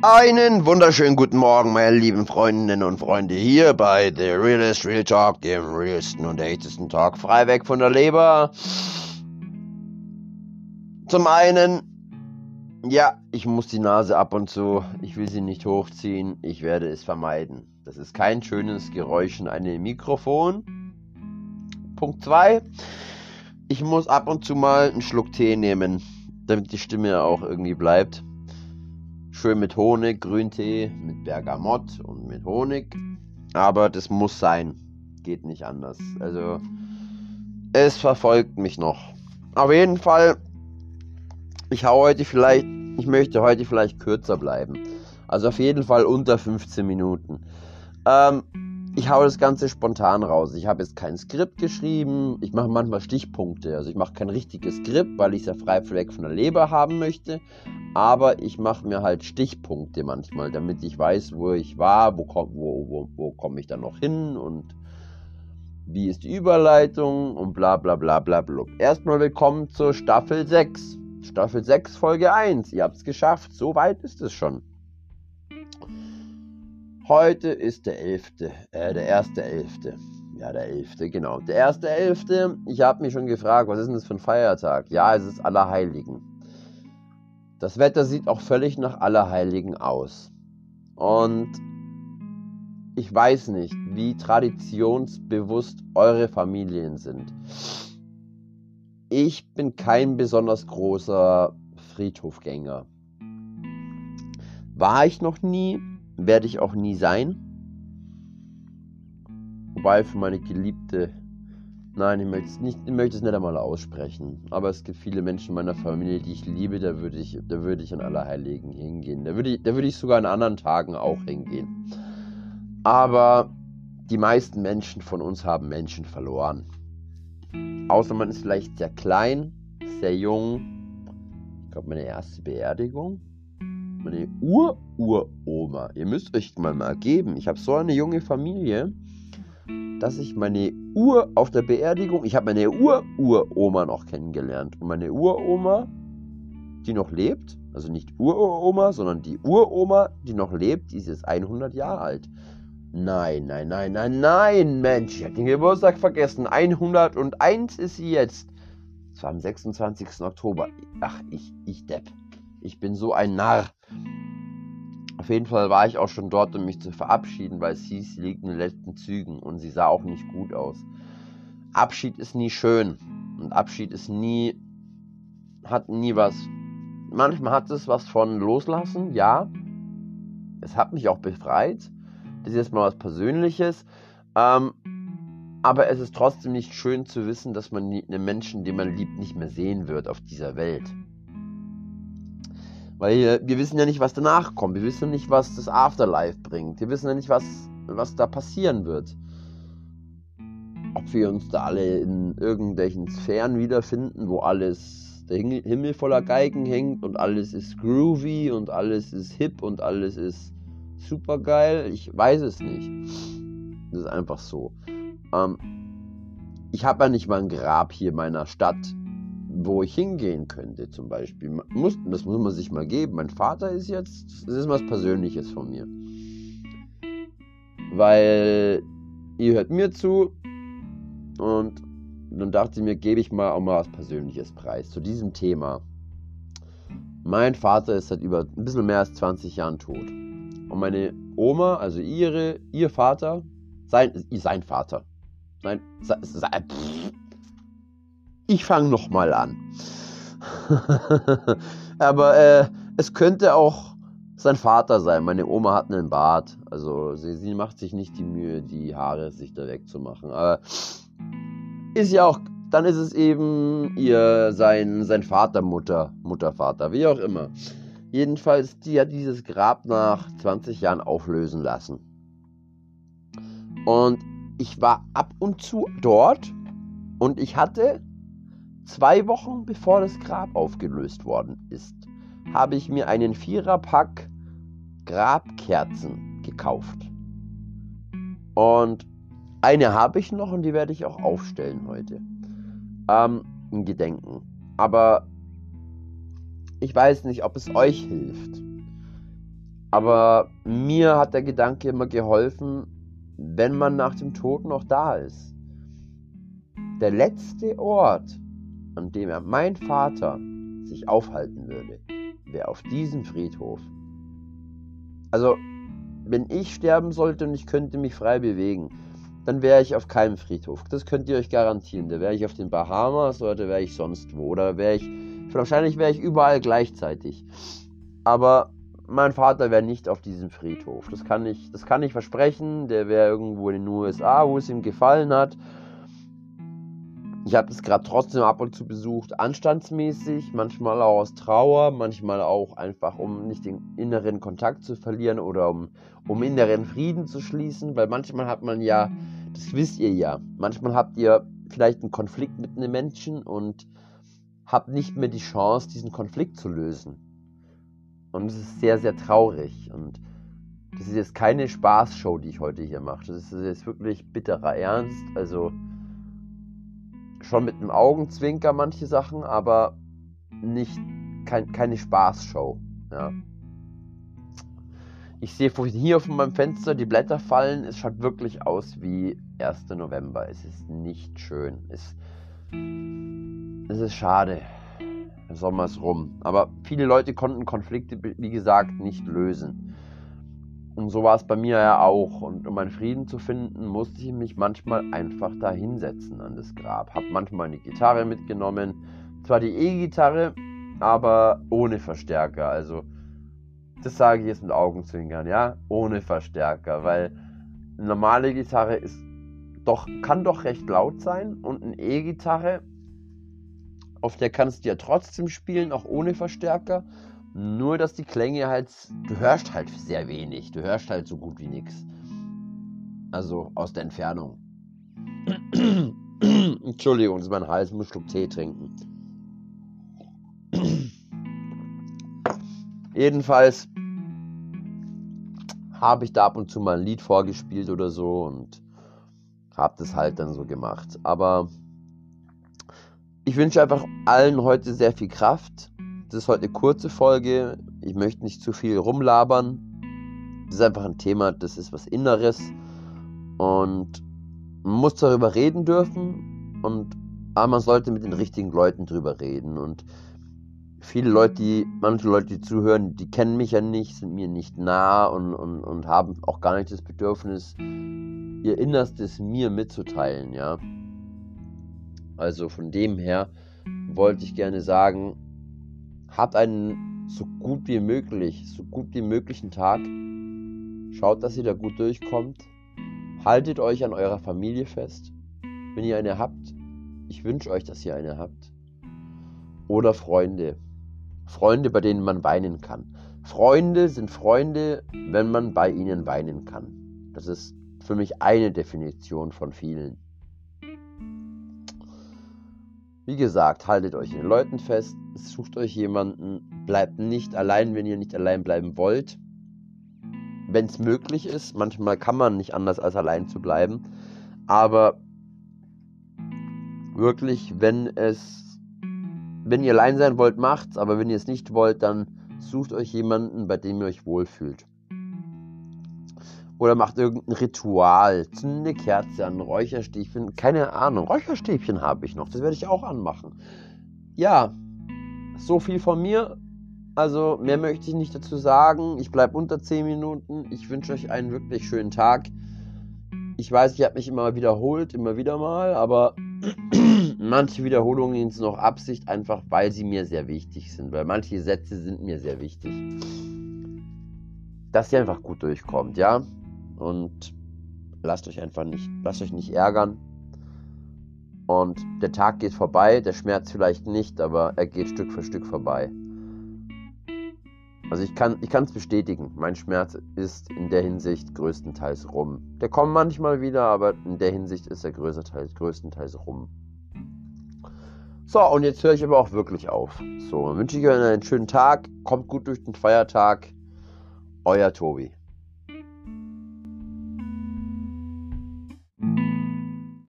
Einen wunderschönen guten Morgen, meine lieben Freundinnen und Freunde, hier bei The Realest Real Talk, dem realsten und echtesten Talk, frei weg von der Leber. Zum einen, ja, ich muss die Nase ab und zu, ich will sie nicht hochziehen, ich werde es vermeiden. Das ist kein schönes Geräusch in einem Mikrofon. Punkt 2, ich muss ab und zu mal einen Schluck Tee nehmen, damit die Stimme auch irgendwie bleibt. Schön mit Honig, Grüntee, mit Bergamott und mit Honig. Aber das muss sein. Geht nicht anders. Also, es verfolgt mich noch. Auf jeden Fall, ich möchte heute vielleicht kürzer bleiben. Also auf jeden Fall unter 15 Minuten. Ich hau das Ganze spontan raus. Ich habe jetzt kein Skript geschrieben. Ich mache manchmal Stichpunkte. Also ich mache kein richtiges Skript, weil ich es ja frei weg von der Leber haben möchte. Aber ich mache mir halt Stichpunkte manchmal, damit ich weiß, wo ich war, wo komme ich dann noch hin und wie ist die Überleitung und bla bla bla bla bla. Erstmal willkommen zur Staffel 6. Staffel 6, Folge 1. Ihr habt es geschafft. So weit ist es schon. Heute ist der 1.11. Ich habe mich schon gefragt, was ist denn das für ein Feiertag? Ja, es ist Allerheiligen. Das Wetter sieht auch völlig nach Allerheiligen aus. Und ich weiß nicht, wie traditionsbewusst eure Familien sind. Ich bin kein besonders großer Friedhofgänger. War ich noch nie. Werde ich auch nie sein. Wobei für meine Geliebte, nein, ich möchte es nicht einmal aussprechen. Aber es gibt viele Menschen in meiner Familie, die ich liebe, da würde ich an Allerheiligen hingehen. Da würde ich sogar an anderen Tagen auch hingehen. Aber die meisten Menschen von uns haben Menschen verloren. Außer man ist vielleicht sehr klein, sehr jung. Ich glaube, meine erste Beerdigung. Meine Ur-Ur-Oma. Ihr müsst euch mal geben. Ich habe so eine junge Familie, dass ich meine Ur auf der Beerdigung... Ich habe meine Ur-Ur-Oma noch kennengelernt. Und meine Ur-Oma, die noch lebt, also nicht Ur-Ur-Oma, sondern die Ur-Oma, die noch lebt, die ist jetzt 100 Jahre alt. Nein, Mensch, ich habe den Geburtstag vergessen. 101 ist sie jetzt. Das war am 26. Oktober. Ach, ich Depp. Ich bin so ein Narr. Auf jeden Fall war ich auch schon dort, um mich zu verabschieden, weil es hieß, sie liegt in den letzten Zügen und sie sah auch nicht gut aus. Abschied ist nie schön und Abschied ist hat nie was. Manchmal hat es was von Loslassen, ja. Es hat mich auch befreit. Das ist jetzt mal was Persönliches. Aber es ist trotzdem nicht schön zu wissen, dass man einen Menschen, den man liebt, nicht mehr sehen wird auf dieser Welt. Weil wir wissen ja nicht, was danach kommt. Wir wissen ja nicht, was das Afterlife bringt. Wir wissen ja nicht, was da passieren wird. Ob wir uns da alle in irgendwelchen Sphären wiederfinden, wo alles der Himmel voller Geigen hängt und alles ist groovy und alles ist hip und alles ist supergeil. Ich weiß es nicht. Das ist einfach so. Ich habe ja nicht mal ein Grab hier in meiner Stadt, wo ich hingehen könnte zum Beispiel. Das muss man sich mal geben. Mein Vater ist jetzt, das ist was Persönliches von mir. Weil ihr hört mir zu und dann dachte ich mir, gebe ich mal auch mal was Persönliches preis zu diesem Thema. Mein Vater ist seit über ein bisschen mehr als 20 Jahren tot. Und meine Oma, also ihr Vater, sein Vater. Ich fange nochmal an. Aber es könnte auch sein Vater sein. Meine Oma hat einen Bart. Also sie macht sich nicht die Mühe, die Haare sich da wegzumachen. Aber ist ja auch, dann ist es eben sein Vater, Muttervater, wie auch immer. Jedenfalls, die hat dieses Grab nach 20 Jahren auflösen lassen. Und ich war ab und zu dort und ich hatte... 2 Wochen bevor das Grab aufgelöst worden ist, habe ich mir einen 4er-Pack Grabkerzen gekauft. Und eine habe ich noch und die werde ich auch aufstellen heute. Im Gedenken. Aber ich weiß nicht, ob es euch hilft. Aber mir hat der Gedanke immer geholfen, wenn man nach dem Tod noch da ist. Der letzte Ort, an dem mein Vater sich aufhalten würde, wäre auf diesem Friedhof. Also, wenn ich sterben sollte und ich könnte mich frei bewegen, dann wäre ich auf keinem Friedhof. Das könnt ihr euch garantieren. Da wäre ich auf den Bahamas oder da wäre ich sonst wo. Oder wahrscheinlich wäre ich überall gleichzeitig. Aber mein Vater wäre nicht auf diesem Friedhof. Das kann ich versprechen. Der wäre irgendwo in den USA, wo es ihm gefallen hat. Ich habe das gerade trotzdem ab und zu besucht, anstandsmäßig, manchmal auch aus Trauer, manchmal auch einfach, um nicht den inneren Kontakt zu verlieren oder um inneren Frieden zu schließen, weil manchmal hat man ja, das wisst ihr ja, manchmal habt ihr vielleicht einen Konflikt mit einem Menschen und habt nicht mehr die Chance, diesen Konflikt zu lösen. Und es ist sehr, sehr traurig und das ist jetzt keine Spaßshow, die ich heute hier mache, das ist jetzt wirklich bitterer Ernst, also schon mit einem Augenzwinker manche Sachen, aber keine Spaßshow. Ja. Ich sehe hier von meinem Fenster die Blätter fallen. Es schaut wirklich aus wie 1. November. Es ist nicht schön. Es ist schade. Der Sommer ist rum. Aber viele Leute konnten Konflikte, wie gesagt, nicht lösen. Und so war es bei mir ja auch. Und um meinen Frieden zu finden, musste ich mich manchmal einfach da hinsetzen an das Grab. Hab manchmal eine Gitarre mitgenommen. Zwar die E-Gitarre, aber ohne Verstärker. Also, das sage ich jetzt mit Augenzwinkern, ja? Ohne Verstärker. Weil eine normale Gitarre kann doch recht laut sein. Und eine E-Gitarre, auf der kannst du ja trotzdem spielen, auch ohne Verstärker. Nur, dass die Klänge halt, du hörst halt sehr wenig, du hörst halt so gut wie nichts. Also aus der Entfernung. Entschuldigung, das ist mein Hals, ich muss einen Schluck Tee trinken. Jedenfalls habe ich da ab und zu mal ein Lied vorgespielt oder so und habe das halt dann so gemacht. Aber ich wünsche einfach allen heute sehr viel Kraft. Das ist heute eine kurze Folge, ich möchte nicht zu viel rumlabern. Das ist einfach ein Thema, das ist was Inneres und man muss darüber reden dürfen, aber man sollte mit den richtigen Leuten drüber reden. Und manche Leute, die zuhören, die kennen mich ja nicht, sind mir nicht nah und haben auch gar nicht das Bedürfnis, ihr Innerstes mir mitzuteilen. Ja? Also von dem her wollte ich gerne sagen, habt einen so gut wie möglichen Tag. Schaut, dass ihr da gut durchkommt. Haltet euch an eurer Familie fest, wenn ihr eine habt. Ich wünsche euch, dass ihr eine habt. Oder Freunde. Freunde, bei denen man weinen kann. Freunde sind Freunde, wenn man bei ihnen weinen kann. Das ist für mich eine Definition von vielen. Wie gesagt, haltet euch in den Leuten fest, sucht euch jemanden, bleibt nicht allein, wenn ihr nicht allein bleiben wollt. Wenn es möglich ist, manchmal kann man nicht anders als allein zu bleiben, aber wirklich, wenn ihr allein sein wollt, macht's, aber wenn ihr es nicht wollt, dann sucht euch jemanden, bei dem ihr euch wohlfühlt. Oder macht irgendein Ritual, zündet eine Kerze an, Räucherstäbchen, keine Ahnung, Räucherstäbchen habe ich noch, das werde ich auch anmachen. Ja, so viel von mir, also mehr möchte ich nicht dazu sagen, ich bleibe unter 10 Minuten, ich wünsche euch einen wirklich schönen Tag. Ich weiß, ich habe mich immer wiederholt, immer wieder mal, aber manche Wiederholungen sind noch Absicht, einfach weil sie mir sehr wichtig sind, weil manche Sätze sind mir sehr wichtig. Dass ihr einfach gut durchkommt, ja? Und lasst euch nicht ärgern. Und der Tag geht vorbei, der Schmerz vielleicht nicht, aber er geht Stück für Stück vorbei. Also ich kann es bestätigen, mein Schmerz ist in der Hinsicht größtenteils rum. Der kommt manchmal wieder, aber in der Hinsicht ist er größtenteils rum. So, und jetzt höre ich aber auch wirklich auf. So, wünsche ich euch einen schönen Tag, kommt gut durch den Feiertag. Euer Tobi.